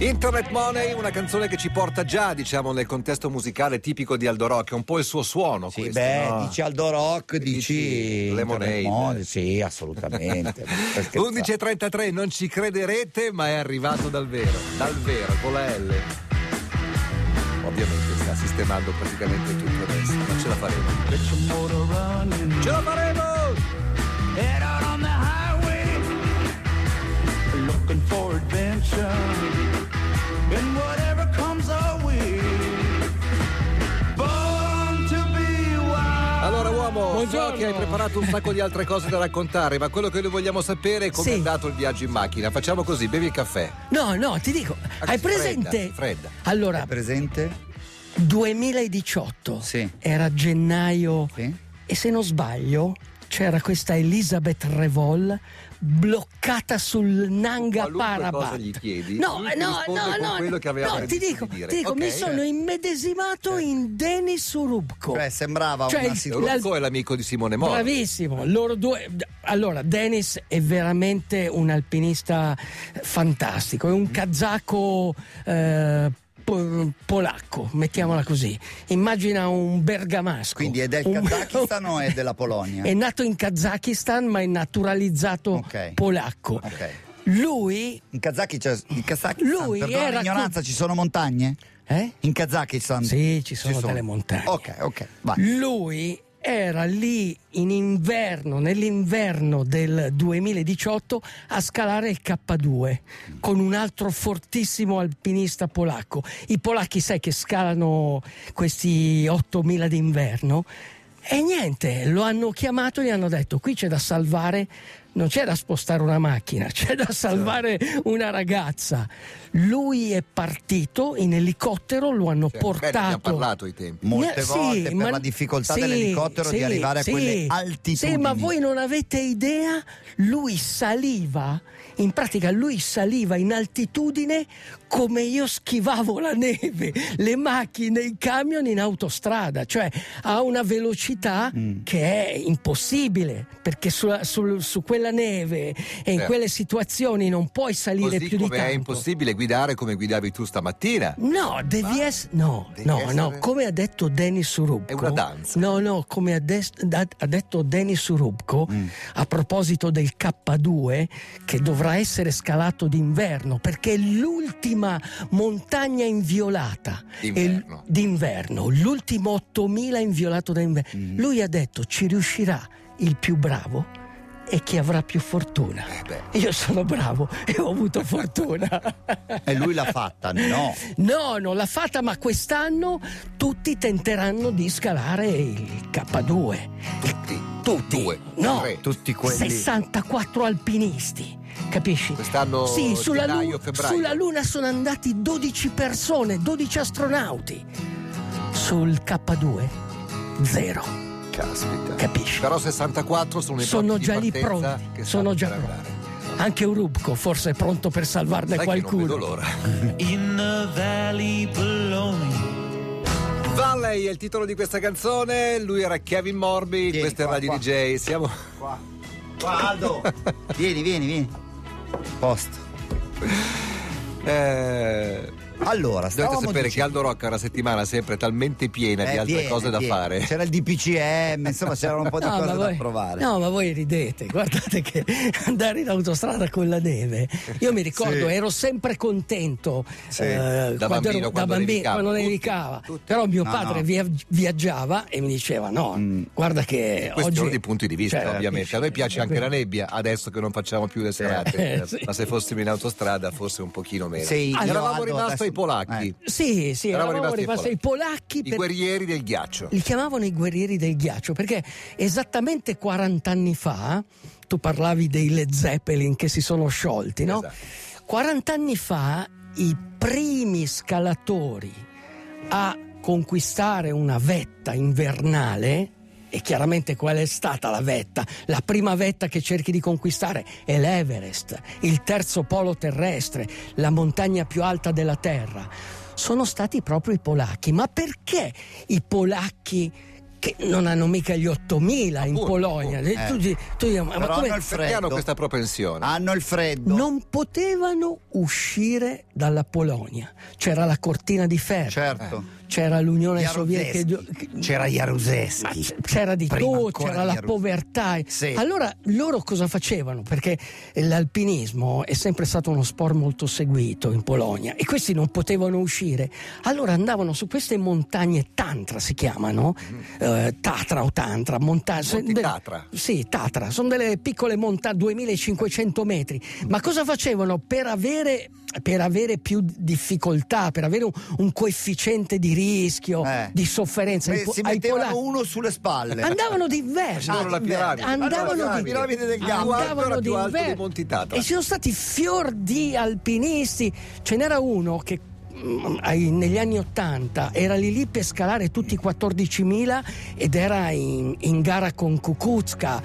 Internet Money, una canzone che ci porta già, diciamo, nel contesto musicale tipico di Aldo Rock, è un po' il suo suono. Sì, questo, beh, no? Dici Aldo Rock, dici Lemonade. Money, sì, assolutamente. 11.33, non ci crederete, ma è arrivato dal vero, con la L. Ovviamente sta sistemando praticamente tutto adesso, ma ce la faremo. Ce la faremo! Head out on the highway, looking for adventure. And whatever comes our way. Born to be wild. Allora uomo, buongiorno. So che hai preparato un sacco di altre cose da raccontare, ma quello che noi vogliamo sapere è come è andato il viaggio in macchina. Facciamo così, bevi il caffè. No, ti dico, hai presente? Fredda. Allora, hai presente? 2018. Sì. Era gennaio. Sì. E se non sbaglio c'era questa Elizabeth Revol bloccata sul Nanga Parbat. Cosa gli chiedi? No, ti dico, okay, mi sono immedesimato in Denis Urubko. Beh, sembrava una situazione. Urubko è l'amico di Simone Mori. Bravissimo, loro due. Allora, Denis è veramente un alpinista fantastico, è un kazako polacco, mettiamola così. Immagina un bergamasco. Quindi è del Kazakistan o è della Polonia? È nato in Kazakistan ma è naturalizzato polacco. Okay. Lui in Kazakistan, perdona l'ignoranza, ci sono montagne? In Kazakistan? Sì, ci sono delle montagne. Ok, vai. Lui era lì nell'inverno del 2018 a scalare il K2 con un altro fortissimo alpinista polacco. I polacchi, sai, che scalano questi 8000 d'inverno, e niente, lo hanno chiamato e gli hanno detto: qui c'è da salvare, non c'è da spostare una macchina, c'è da salvare una ragazza. Lui è partito in elicottero, lo hanno portato. Ne hanno parlato i tempi molte volte, per la difficoltà dell'elicottero di arrivare a quelle altitudini. Sì, ma voi non avete idea, lui saliva in altitudine come io schivavo la neve, le macchine, i camion in autostrada, cioè a una velocità che è impossibile, perché su quella neve e in quelle situazioni non puoi salire così più di tanto. È impossibile guidare come guidavi tu stamattina. No, devi essere. No, come ha detto Denis Urubko. È una danza. No, come ha detto Denis Urubko a proposito del K2, che dovrà essere scalato d'inverno perché è l'ultima montagna inviolata d'inverno, l'ultimo 8000 inviolato da inverno. Lui ha detto: ci riuscirà il più bravo e chi avrà più fortuna. Io sono bravo e ho avuto fortuna. E lui l'ha fatta? No, non l'ha fatta, ma quest'anno tutti tenteranno di scalare il K2. Tutti quelli 64 alpinisti, capisci? Quest'anno sì, sulla Luna sono andati 12 persone, 12 astronauti. Sul K2 zero. Caspita. Capisci? Però 64 sono già lì pronti. Sono già pronti. Anche Urubko forse è pronto per salvarne qualcuno. Non vedo l'ora. In the Valley Bologna. Valley è il titolo di questa canzone. Lui era Kevin Morby. Questo è Radio DJ. Siamo qua. Aldo. vieni. Posto. Allora, dovete sapere che Aldo Rock era una settimana sempre talmente piena di altre cose da fare. C'era il DPCM, insomma, c'erano un po' di cose da provare. No, ma voi ridete, guardate che andare in autostrada con la neve. Io mi ricordo, ero sempre contento quando nevicava. Però mio padre viaggiava e mi diceva: guarda che oggi. Questione di punti di vista, ovviamente. A noi piace anche la nebbia, adesso che non facciamo più le serate. Ma se fossimo in autostrada forse un pochino meno. Eravamo rimasti i polacchi. Sì, eravamo rimasti i polacchi. I guerrieri del ghiaccio. Li chiamavano i guerrieri del ghiaccio perché esattamente 40 anni fa, tu parlavi dei Led Zeppelin che si sono sciolti, no? Esatto. 40 anni fa i primi scalatori a conquistare una vetta invernale, e chiaramente qual è stata la vetta? La prima vetta che cerchi di conquistare è l'Everest, il terzo polo terrestre, la montagna più alta della Terra. Sono stati proprio i polacchi. Ma perché i polacchi che non hanno mica gli 8000 in Polonia. Però hanno il freddo, questa propensione. Hanno il freddo. Non potevano uscire dalla Polonia. C'era la cortina di ferro. Certo. C'era l'Unione Sovietica, c'era Jaruzelski, c'era di tutto, c'era la povertà. Sì. Allora loro cosa facevano? Perché l'alpinismo è sempre stato uno sport molto seguito in Polonia e questi non potevano uscire. Allora andavano su queste montagne Tantra, si chiamano, Tatra o Tantra, Tatra. Sì, Tatra, sono delle piccole montagne, 2500 metri. Ma cosa facevano per avere più difficoltà, per avere un coefficiente di rischio, di sofferenza? Si mettevano uno sulle spalle, andavano d'inverno, la piramide del Gallo, ancora più alto di Monti Tatra, e ci sono stati fior di alpinisti. Ce n'era uno che negli anni 80 era lì per scalare tutti i 14.000 ed era in gara con Kukuczka,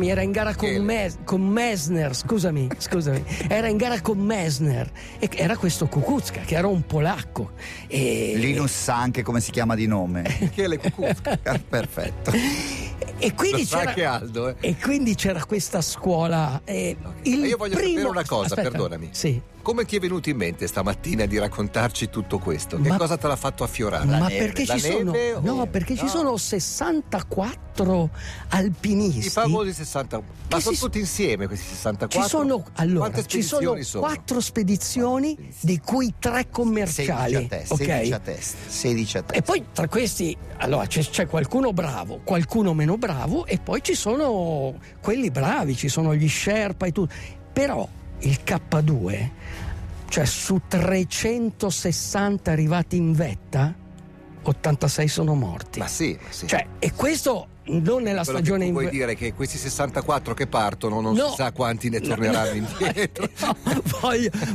era in gara con Messner, scusami, era in gara con Messner, e era questo Kukuczka che era un polacco e... Linus sa anche come si chiama di nome, Michele Kukuczka. Perfetto. E quindi c'era questa scuola. Io voglio sapere una cosa. Aspetta, perdonami. Sì. Come ti è venuto in mente stamattina di raccontarci tutto questo? Che cosa te l'ha fatto affiorare? Perché ci sono 64 alpinisti. I famosi 64. Ma sono tutti insieme questi 64? Ci sono 4 spedizioni, di cui 3 commerciali. 16 a testa. E poi tra questi c'è qualcuno bravo, qualcuno meno bravo, e poi ci sono quelli bravi, ci sono gli Sherpa e tutto. Però il K2, cioè su 360 arrivati in vetta, 86 sono morti. Ma sì. Cioè, e questo non nella stagione. Vuoi dire che questi 64 che partono si sa quanti ne torneranno indietro.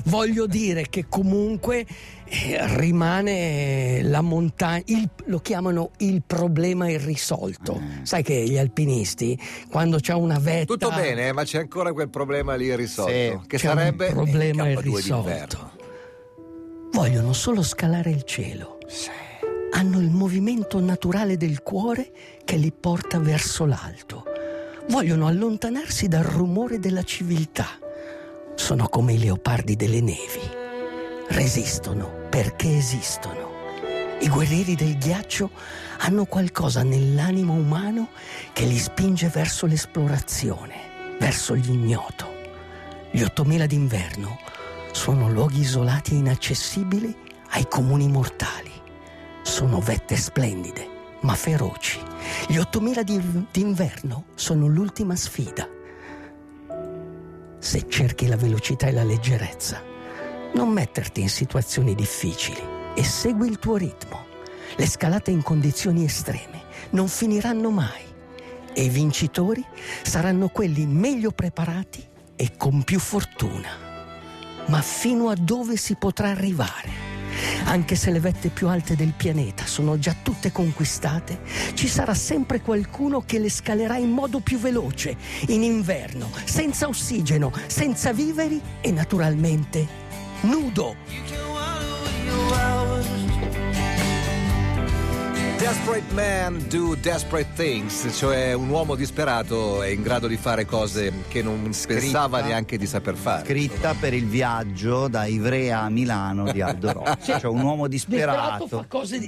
Voglio dire che comunque rimane la montagna, lo chiamano il problema irrisolto. Sai che gli alpinisti, quando c'è una vetta, tutto bene, ma c'è ancora quel problema lì irrisolto, che sarebbe il problema irrisolto. Vogliono solo scalare il cielo. Sì. Hanno il movimento naturale del cuore che li porta verso l'alto. Vogliono allontanarsi dal rumore della civiltà. Sono come i leopardi delle nevi. Resistono perché esistono. I guerrieri del ghiaccio hanno qualcosa nell'animo umano che li spinge verso l'esplorazione, verso l'ignoto. Gli 8000 d'inverno sono luoghi isolati e inaccessibili ai comuni mortali. Sono vette splendide, ma feroci. Gli 8000 d'inverno sono l'ultima sfida. Se cerchi la velocità e la leggerezza, non metterti in situazioni difficili e segui il tuo ritmo. Le scalate in condizioni estreme non finiranno mai e i vincitori saranno quelli meglio preparati e con più fortuna. Ma fino a dove si potrà arrivare? Anche se le vette più alte del pianeta sono già tutte conquistate, ci sarà sempre qualcuno che le scalerà in modo più veloce, in inverno, senza ossigeno, senza viveri e naturalmente nudo. Desperate man do desperate things, cioè un uomo disperato è in grado di fare cose che non pensava neanche di saper fare. Scritta per il viaggio da Ivrea a Milano di Aldo Rock. Cioè un uomo disperato fa cose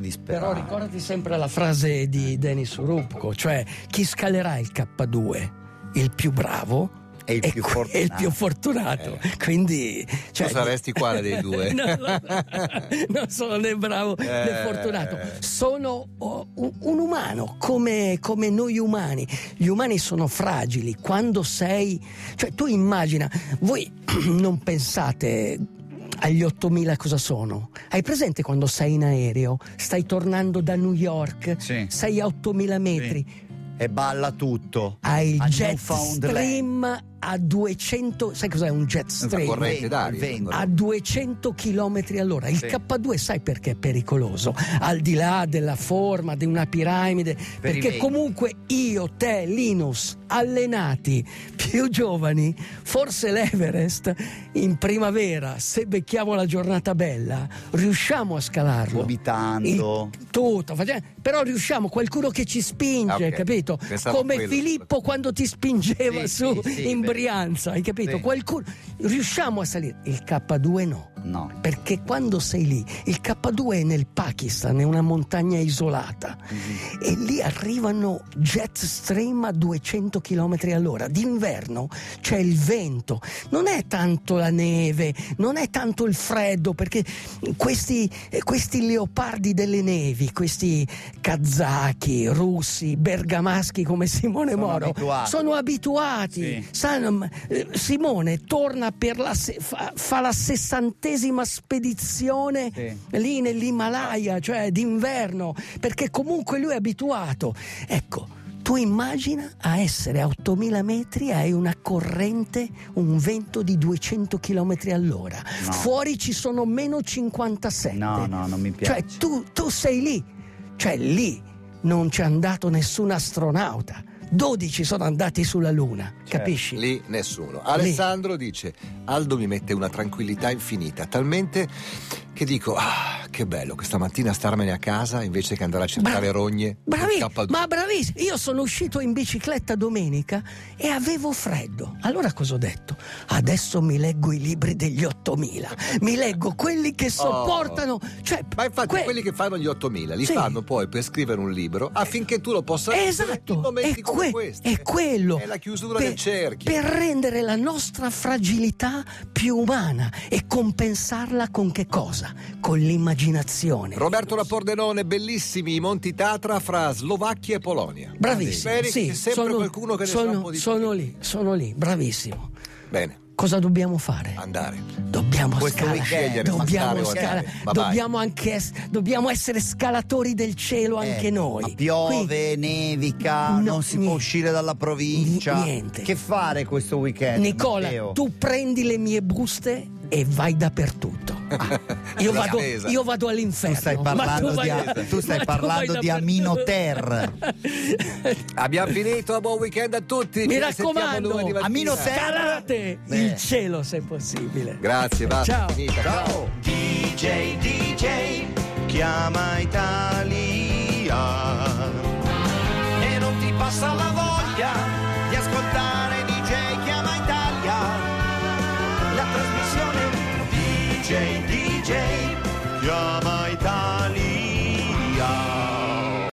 disperate. Però ricordati sempre la frase di Denis Urubko, cioè chi scalerà il K2? Il più bravo è il più fortunato. Quindi tu saresti quale dei due? Non sono né bravo né fortunato, sono un umano come noi umani. Gli umani sono fragili. Quando sei, cioè tu immagina, voi non pensate agli 8000 cosa sono? Hai presente quando sei in aereo, stai tornando da New York, sì, sei a 8000 metri, sì, e balla tutto, hai il Jetstream a 200, sai cos'è un Jetstream? Una corrente d'aria. A 200 km all'ora. Il K2 sai perché è pericoloso? Al di là della forma di una piramide, perché comunque io, te, Linus, allenati, più giovani, forse l'Everest in primavera, se becchiamo la giornata bella, riusciamo a scalarlo. Abitando. Tutto, però riusciamo, qualcuno che ci spinge, capito? Pensavo come quello. Filippo quando ti spingeva su in Brianza, hai capito? Sì. Qualcuno riusciamo a salire. Il K2 no. Perché quando sei lì, il K2 è nel Pakistan, è una montagna isolata e lì arrivano jet stream a 200 km all'ora. D'inverno c'è il vento, non è tanto la neve, non è tanto il freddo, perché questi leopardi delle nevi, questi kazaki, russi, bergamaschi come Simone Moro, sono abituati. Sì. Simone torna per fa la 60ª spedizione lì nell'Himalaya, cioè d'inverno, perché comunque lui è abituato. Ecco, tu immagina a essere a 8000 metri, hai una corrente, un vento di 200 km all'ora. No. Fuori ci sono meno 57. No, non mi piace. Cioè tu sei lì. Cioè lì non c'è andato nessun astronauta. 12 sono andati sulla Luna, capisci? Lì nessuno. Alessandro dice: Aldo mi mette una tranquillità infinita, talmente che dico che bello questa mattina starmene a casa invece che andare a cercare rogne. Ma bravissimo, io sono uscito in bicicletta domenica e avevo freddo, allora cosa ho detto? Adesso mi leggo i libri degli 8000, mi leggo quelli che sopportano, cioè, ma infatti quelli che fanno gli 8000 li fanno poi per scrivere un libro affinché tu lo possa leggere in momenti come questo. È quello, è la chiusura del cerchio per rendere la nostra fragilità più umana e compensarla con che cosa? Con l'immaginazione. Roberto La Pordenone: bellissimi i monti Tatra fra Slovacchia e Polonia. Bravissimo. Sempre qualcuno che sono lì, bravissimo. Bene. Cosa dobbiamo fare? Andare. Dobbiamo essere scalatori del cielo anche noi. Piove, nevica, non si può uscire dalla provincia. Niente. Che fare questo weekend? Nicola, Matteo, tu prendi le mie buste e vai dappertutto. Io vado all'inferno. Tu stai parlando di Aminoter. Abbiamo finito, buon weekend a tutti. Mi raccomando, Aminoter, scalate il cielo se possibile. Grazie, basta. Ciao. DJ, chiama Italia.